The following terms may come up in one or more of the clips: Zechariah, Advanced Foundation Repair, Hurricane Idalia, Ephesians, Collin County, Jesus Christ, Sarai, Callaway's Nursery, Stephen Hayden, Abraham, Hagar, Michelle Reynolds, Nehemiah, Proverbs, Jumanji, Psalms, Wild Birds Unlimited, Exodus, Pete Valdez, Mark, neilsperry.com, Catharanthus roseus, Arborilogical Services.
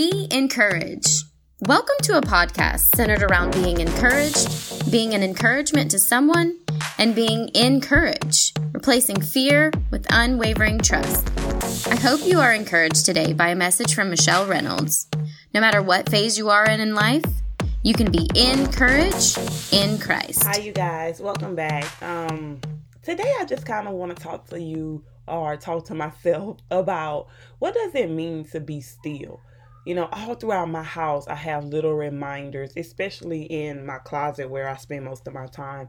Be encouraged. Welcome to a podcast centered around being encouraged, being an encouragement to someone, and being encouraged, replacing fear with unwavering trust. I hope you are encouraged today by a message from Michelle Reynolds. No matter what phase you are in life, you can be encouraged in Christ. Hi, you guys. Welcome back. Today, I just kind of want to talk to you or talk to myself about what does it mean to be still? You know, all throughout my house, I have little reminders, especially in my closet where I spend most of my time.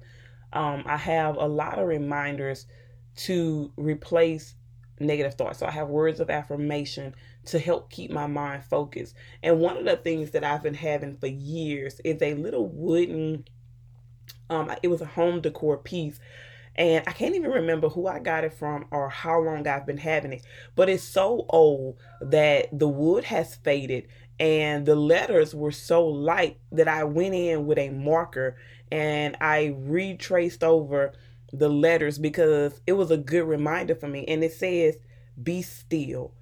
I have a lot of reminders to replace negative thoughts. So I have words of affirmation to help keep my mind focused. And one of the things that I've been having for years is a little wooden, it was a home decor piece. And I can't even remember who I got it from or how long I've been having it. But it's so old that the wood has faded and the letters were so light that I went in with a marker and I retraced over the letters because it was a good reminder for me. And it says, be still.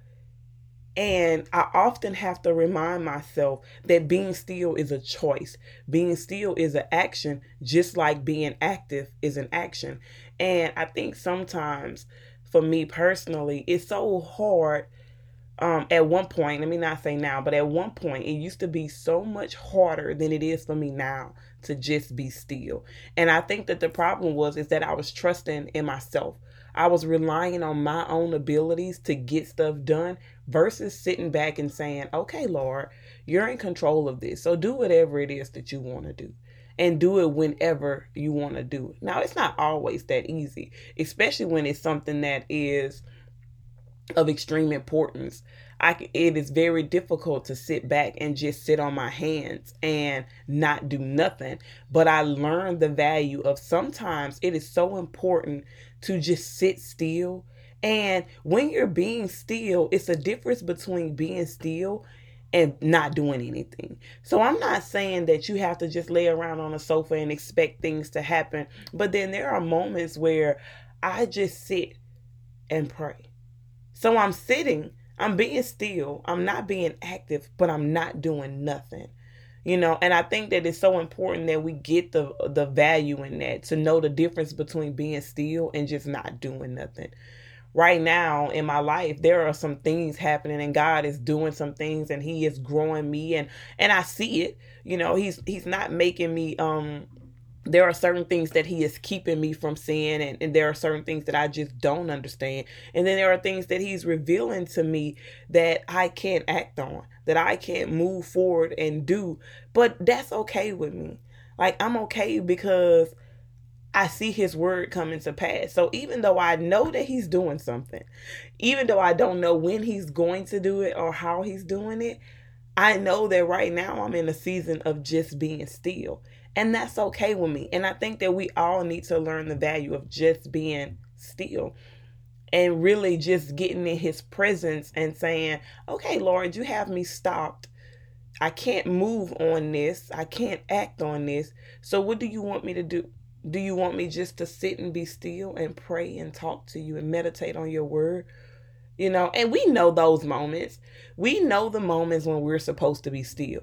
And I often have to remind myself that being still is a choice. Being still is an action, just like being active is an action. And I think sometimes, for me personally, it's so hard. At one point, let me not say now, but at one point, it used to be so much harder than it is for me now to just be still. And I think that the problem is that I was trusting in myself. I was relying on my own abilities to get stuff done versus sitting back and saying, okay, Lord, you're in control of this. So do whatever it is that you want to do and do it whenever you want to do it. Now, it's not always that easy, especially when it's something that is of extreme importance. It is very difficult to sit back and just sit on my hands and not do nothing. But I learned the value of sometimes it is so important to just sit still. And when you're being still, it's a difference between being still and not doing anything. So I'm not saying that you have to just lay around on a sofa and expect things to happen. But then there are moments where I just sit and pray. So I'm sitting, I'm being still, I'm not being active, but I'm not doing nothing, you know? And I think that it's so important that we get the value in that, to know the difference between being still and just not doing nothing. Right now in my life, there are some things happening and God is doing some things and he is growing me and I see it, you know, he's not making me, there are certain things that he is keeping me from seeing, and there are certain things that I just don't understand. And then there are things that he's revealing to me that I can't act on, that I can't move forward and do. But that's okay with me. Like, I'm okay because I see his word coming to pass. So even though I know that he's doing something, even though I don't know when he's going to do it or how he's doing it, I know that right now I'm in a season of just being still. And that's okay with me. And I think that we all need to learn the value of just being still and really just getting in his presence and saying, okay, Lord, you have me stopped. I can't move on this. I can't act on this. So what do you want me to do? Do you want me just to sit and be still and pray and talk to you and meditate on your word? You know, and we know those moments. We know the moments when we're supposed to be still.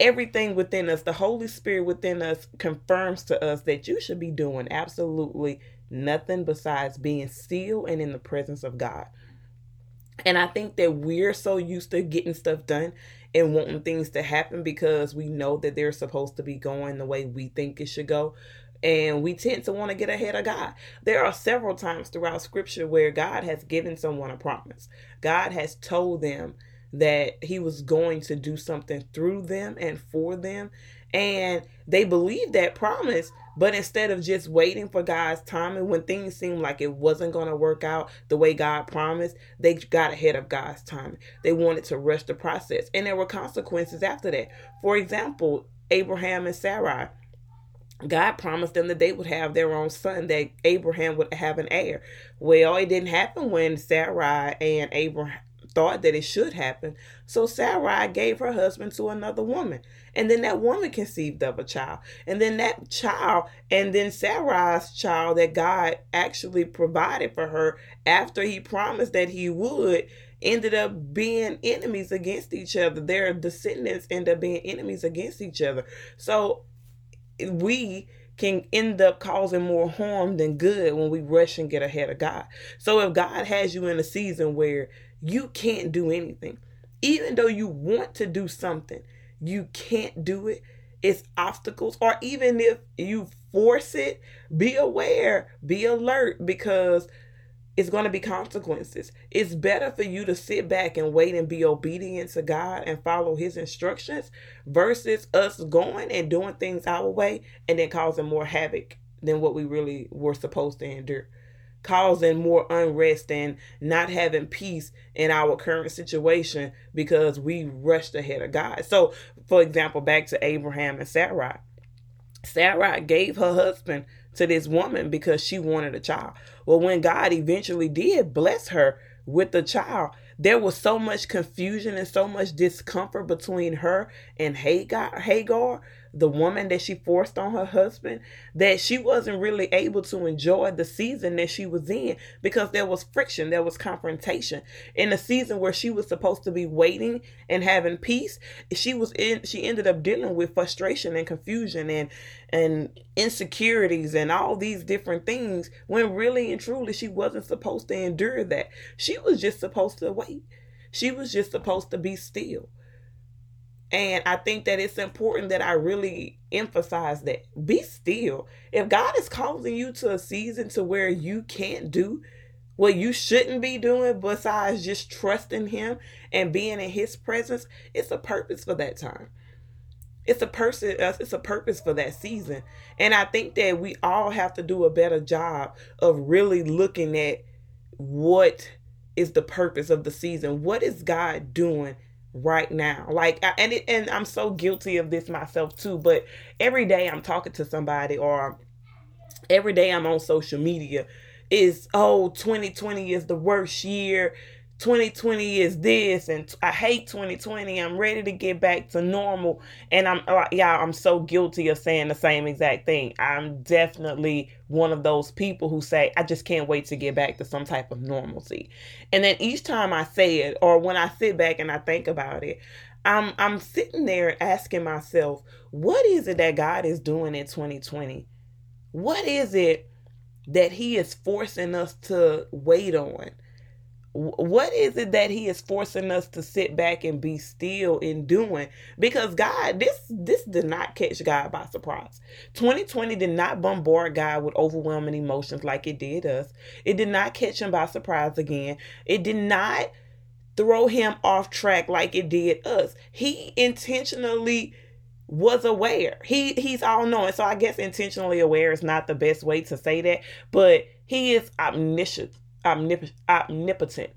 Everything within us, the Holy Spirit within us confirms to us that you should be doing absolutely nothing besides being still and in the presence of God. And I think that we're so used to getting stuff done and wanting things to happen because we know that they're supposed to be going the way we think it should go. And we tend to want to get ahead of God. There are several times throughout Scripture where God has given someone a promise. God has told them that he was going to do something through them and for them. And they believed that promise, but instead of just waiting for God's timing, when things seemed like it wasn't going to work out the way God promised, they got ahead of God's timing. They wanted to rush the process. And there were consequences after that. For example, Abraham and Sarai. God promised them that they would have their own son, that Abraham would have an heir. Well, it didn't happen when Sarai and Abraham thought that it should happen. So Sarai gave her husband to another woman. And then that woman conceived of a child. And then that child, and then Sarai's child that God actually provided for her after he promised that he would, ended up being enemies against each other. Their descendants end up being enemies against each other. So we can end up causing more harm than good when we rush and get ahead of God. So if God has you in a season where you can't do anything, even though you want to do something, you can't do it, it's obstacles, or even if you force it, be aware, be alert, because it's going to be consequences. It's better for you to sit back and wait and be obedient to God and follow his instructions versus us going and doing things our way and then causing more havoc than what we really were supposed to endure, causing more unrest and not having peace in our current situation because we rushed ahead of God. So, for example, back to Abraham and Sarai. Sarai gave her husband to this woman because she wanted a child. Well, when God eventually did bless her with the child, there was so much confusion and so much discomfort between her and Hagar, the woman that she forced on her husband, that she wasn't really able to enjoy the season that she was in because there was friction, there was confrontation. In a season where she was supposed to be waiting and having peace, she ended up dealing with frustration and confusion and insecurities and all these different things, when really and truly she wasn't supposed to endure that. She was just supposed to wait. She was just supposed to be still. And I think that it's important that I really emphasize that. Be still. If God is causing you to a season to where you can't do what you shouldn't be doing besides just trusting him and being in his presence, it's a purpose for that time. It's a purpose for that season. And I think that we all have to do a better job of really looking at what is the purpose of the season. What is God doing right now? And I'm so guilty of this myself too, but every day I'm talking to somebody, or every day I'm on social media, is, oh, 2020 is the worst year, 2020 is this, and I hate 2020, I'm ready to get back to normal. And I'm so guilty of saying the same exact thing. I'm definitely one of those people who say, I just can't wait to get back to some type of normalcy. And then each time I say it, or when I sit back and I think about it, I'm sitting there asking myself, what is it that God is doing in 2020? What is it that he is forcing us to wait on? What is it that he is forcing us to sit back and be still in doing? Because God, this did not catch God by surprise. 2020 did not bombard God with overwhelming emotions like it did us. It did not catch him by surprise again. It did not throw him off track like it did us. He intentionally was aware. He's all knowing. So I guess intentionally aware is not the best way to say that, but he is omniscient. Omnipotent.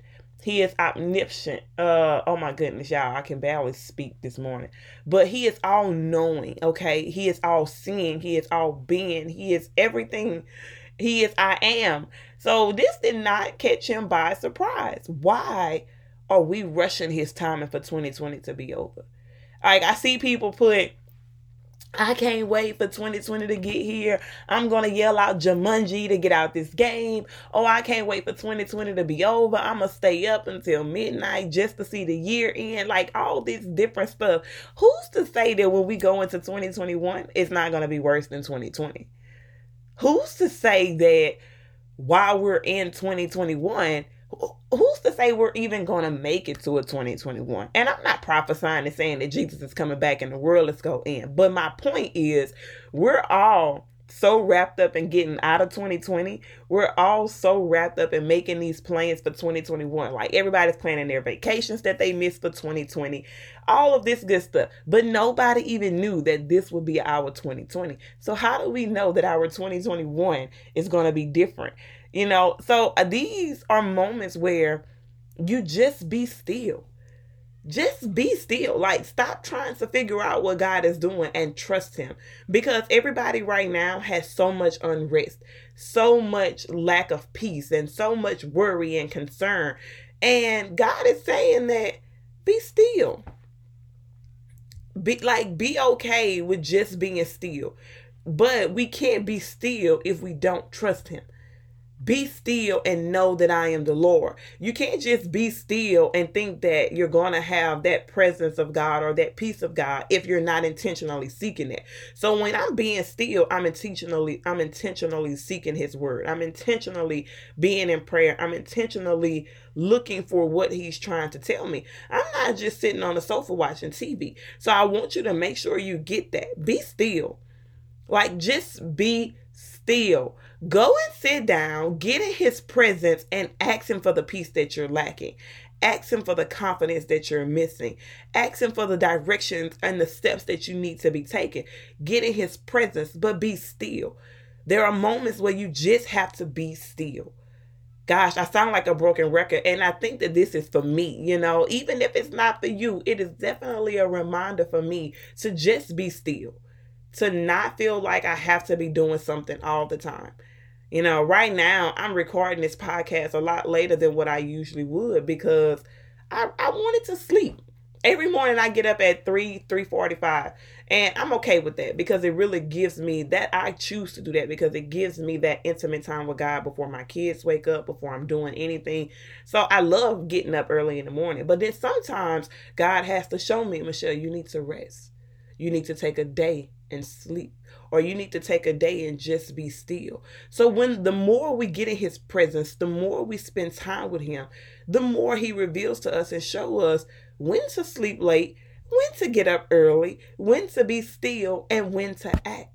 He is omniscient. Oh my goodness, y'all, I can barely speak this morning. But he is all knowing, okay? He is all seeing. He is all being. He is everything. He is I am. So this did not catch him by surprise. Why are we rushing his timing for 2020 to be over? Like, I see people put, I can't wait for 2020 to get here. I'm going to yell out Jumanji to get out this game. Oh, I can't wait for 2020 to be over. I'm going to stay up until midnight just to see the year end. Like, all this different stuff. Who's to say that when we go into 2021, it's not going to be worse than 2020? Who's to say that while we're in 2021, who's to say we're even going to make it to a 2021? And I'm not prophesying and saying that Jesus is coming back and the world is going to end. But my point is, we're all so wrapped up in getting out of 2020. We're all so wrapped up in making these plans for 2021. Like, everybody's planning their vacations that they missed for 2020. All of this good stuff. But nobody even knew that this would be our 2020. So how do we know that our 2021 is going to be different? You know, so these are moments where you just be still. Just be still. Like, stop trying to figure out what God is doing and trust him. Because everybody right now has so much unrest, so much lack of peace, and so much worry and concern. And God is saying that be still. Be okay with just being still. But we can't be still if we don't trust him. Be still and know that I am the Lord. You can't just be still and think that you're going to have that presence of God or that peace of God if you're not intentionally seeking it. So when I'm being still, I'm intentionally seeking his word. I'm intentionally being in prayer. I'm intentionally looking for what he's trying to tell me. I'm not just sitting on the sofa watching TV. So I want you to make sure you get that. Be still. Just be still. Go and sit down, get in his presence, and ask him for the peace that you're lacking. Ask him for the confidence that you're missing. Ask him for the directions and the steps that you need to be taking. Get in his presence, but be still. There are moments where you just have to be still. Gosh, I sound like a broken record, and I think that this is for me, Even if it's not for you, it is definitely a reminder for me to just be still. To not feel like I have to be doing something all the time. Right now, I'm recording this podcast a lot later than what I usually would because I wanted to sleep. Every morning I get up at 3:45, and I'm okay with that because it really gives me that. I choose to do that because it gives me that intimate time with God before my kids wake up, before I'm doing anything. So I love getting up early in the morning. But then sometimes God has to show me, Michelle, you need to rest. You need to take a day and sleep, or you need to take a day and just be still. So when the more we get in his presence, the more we spend time with him, the more he reveals to us and show us when to sleep late, when to get up early, when to be still, and when to act.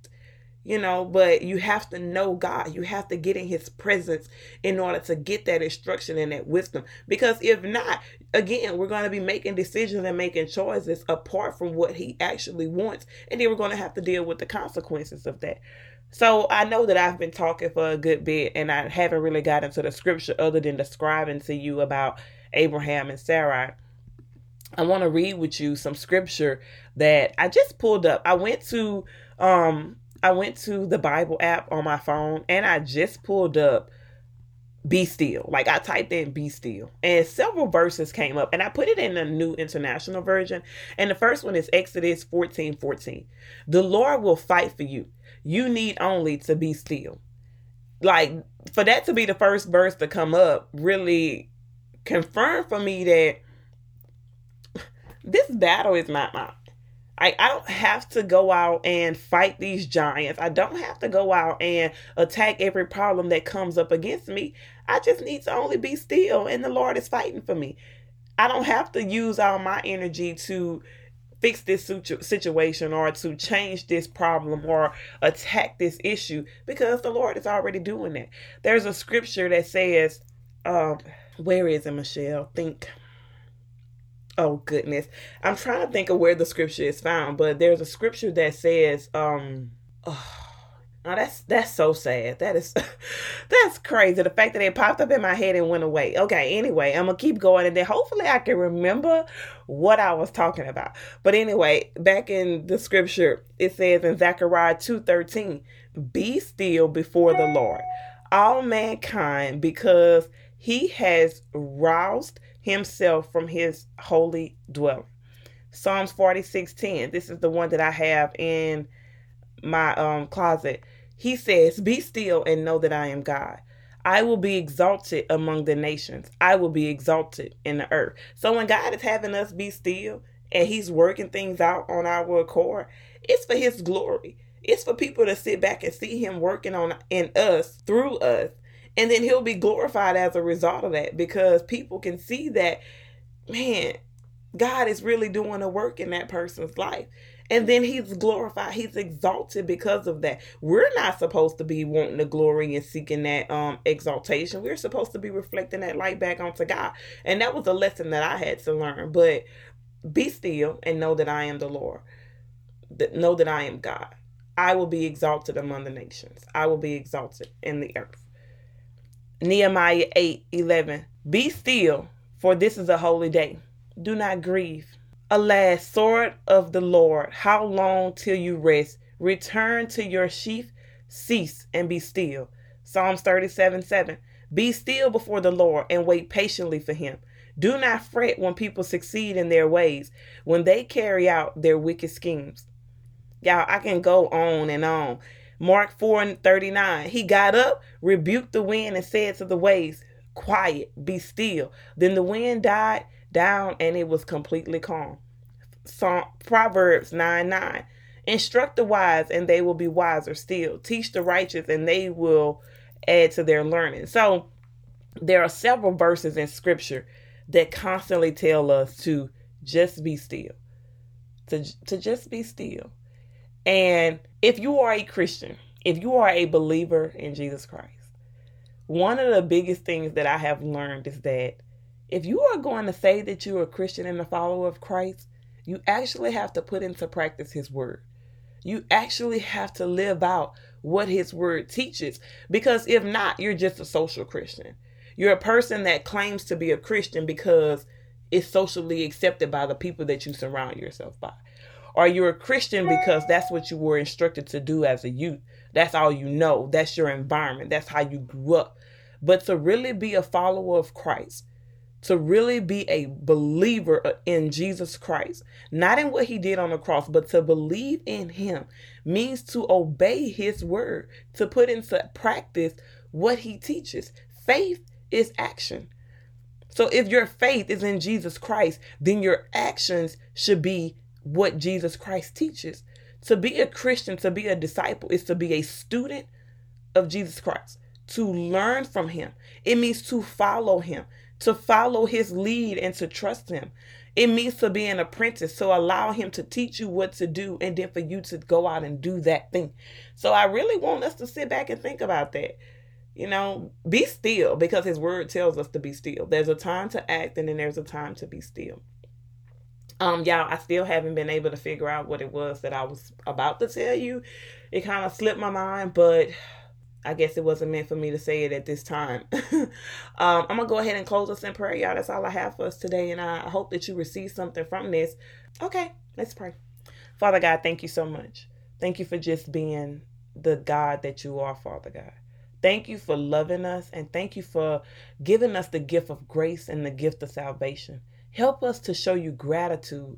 But you have to know God. You have to get in his presence in order to get that instruction and that wisdom. Because if not, again, we're going to be making decisions and making choices apart from what he actually wants. And then we're going to have to deal with the consequences of that. So I know that I've been talking for a good bit and I haven't really gotten to the scripture other than describing to you about Abraham and Sarai. I want to read with you some scripture that I just pulled up. I went to the Bible app on my phone and I just pulled up be still. I typed in be still and several verses came up and I put it in the New International Version. And the first one is Exodus 14:14. The Lord will fight for you. You need only to be still. For that to be the first verse to come up really confirmed for me that this battle is not mine. I don't have to go out and fight these giants. I don't have to go out and attack every problem that comes up against me. I just need to only be still and the Lord is fighting for me. I don't have to use all my energy to fix this situation or to change this problem or attack this issue because the Lord is already doing that. There's a scripture that says, where is it, Michelle? Oh, goodness. I'm trying to think of where the scripture is found, but there's a scripture that says, that's so sad. That's crazy. The fact that it popped up in my head and went away. Okay, anyway, I'm going to keep going and then hopefully I can remember what I was talking about. But anyway, back in the scripture, it says in Zechariah 2:13, be still before the Lord, all mankind, because he has roused himself from his holy dwelling. Psalms 46:10. This is the one that I have in my closet. He says, be still and know that I am God. I will be exalted among the nations. I will be exalted in the earth. So when God is having us be still and he's working things out on our accord, it's for his glory. It's for people to sit back and see him working on in us, through us. And then he'll be glorified as a result of that because people can see that, man, God is really doing a work in that person's life. And then he's glorified. He's exalted because of that. We're not supposed to be wanting the glory and seeking that exaltation. We're supposed to be reflecting that light back onto God. And that was a lesson that I had to learn. But be still and know that I am the Lord. Know that I am God. I will be exalted among the nations. I will be exalted in the earth. Nehemiah 8:11. Be still, for this is a holy day. Do not grieve. Alas, sword of the Lord, how long till you rest? Return to your sheaf, cease and be still. Psalms 37:7. Be still before the Lord and wait patiently for him. Do not fret when people succeed in their ways, when they carry out their wicked schemes. Y'all, I can go on and on. Mark 4:39, he got up, rebuked the wind, and said to the waves, "Quiet, be still." Then the wind died down, and it was completely calm. Proverbs 9:9, instruct the wise, and they will be wiser still. Teach the righteous, and they will add to their learning. So there are several verses in Scripture that constantly tell us to just be still, to just be still. And if you are a Christian, if you are a believer in Jesus Christ, one of the biggest things that I have learned is that if you are going to say that you're a Christian and a follower of Christ, you actually have to put into practice his word. You actually have to live out what his word teaches, because if not, you're just a social Christian. You're a person that claims to be a Christian because it's socially accepted by the people that you surround yourself by. Or you're a Christian because that's what you were instructed to do as a youth. That's all you know. That's your environment. That's how you grew up. But to really be a follower of Christ, to really be a believer in Jesus Christ, not in what he did on the cross, but to believe in him means to obey his word, to put into practice what he teaches. Faith is action. So if your faith is in Jesus Christ, then your actions should be what Jesus Christ teaches. To be a Christian, to be a disciple, is to be a student of Jesus Christ, to learn from him. It means to follow him, to follow his lead, and to trust him. It means to be an apprentice, to allow him to teach you what to do, and then for you to go out and do that thing. So I really want us to sit back and think about that. You know, be still, because his word tells us to be still. There's a time to act, and then there's a time to be still. Y'all, I still haven't been able to figure out what it was that I was about to tell you. It kind of slipped my mind, but I guess it wasn't meant for me to say it at this time. I'm going to go ahead and close us in prayer, y'all. That's all I have for us today, and I hope that you receive something from this. Okay, let's pray. Father God, thank you so much. Thank you for just being the God that you are, Father God. Thank you for loving us, and thank you for giving us the gift of grace and the gift of salvation. Help us to show you gratitude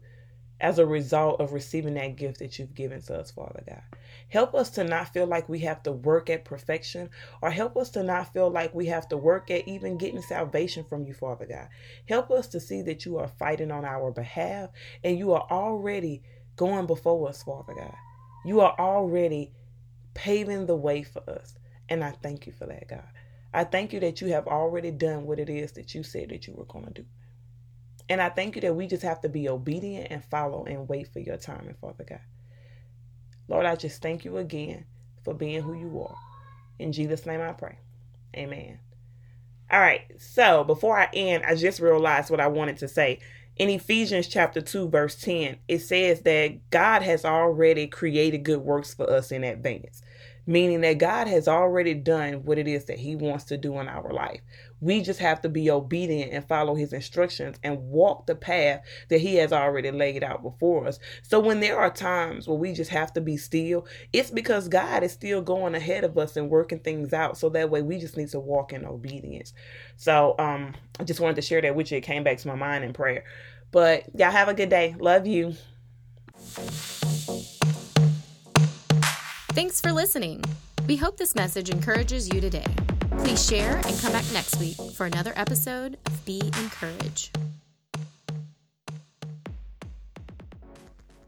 as a result of receiving that gift that you've given to us, Father God. Help us to not feel like we have to work at perfection, or help us to not feel like we have to work at even getting salvation from you, Father God. Help us to see that you are fighting on our behalf, and you are already going before us, Father God. You are already paving the way for us, and I thank you for that, God. I thank you that you have already done what it is that you said that you were going to do. And I thank you that we just have to be obedient and follow and wait for your timing, Father God. Lord, I just thank you again for being who you are. In Jesus' name I pray. Amen. All right. So before I end, I just realized what I wanted to say. In Ephesians chapter 2, verse 10, it says that God has already created good works for us in advance, meaning that God has already done what it is that he wants to do in our life. We just have to be obedient and follow his instructions and walk the path that he has already laid out before us. So when there are times where we just have to be still, it's because God is still going ahead of us and working things out. So that way we just need to walk in obedience. So I just wanted to share that with you. It came back to my mind in prayer. But y'all have a good day. Love you. Thanks for listening. We hope this message encourages you today. Please share and come back next week for another episode of Be Encouraged.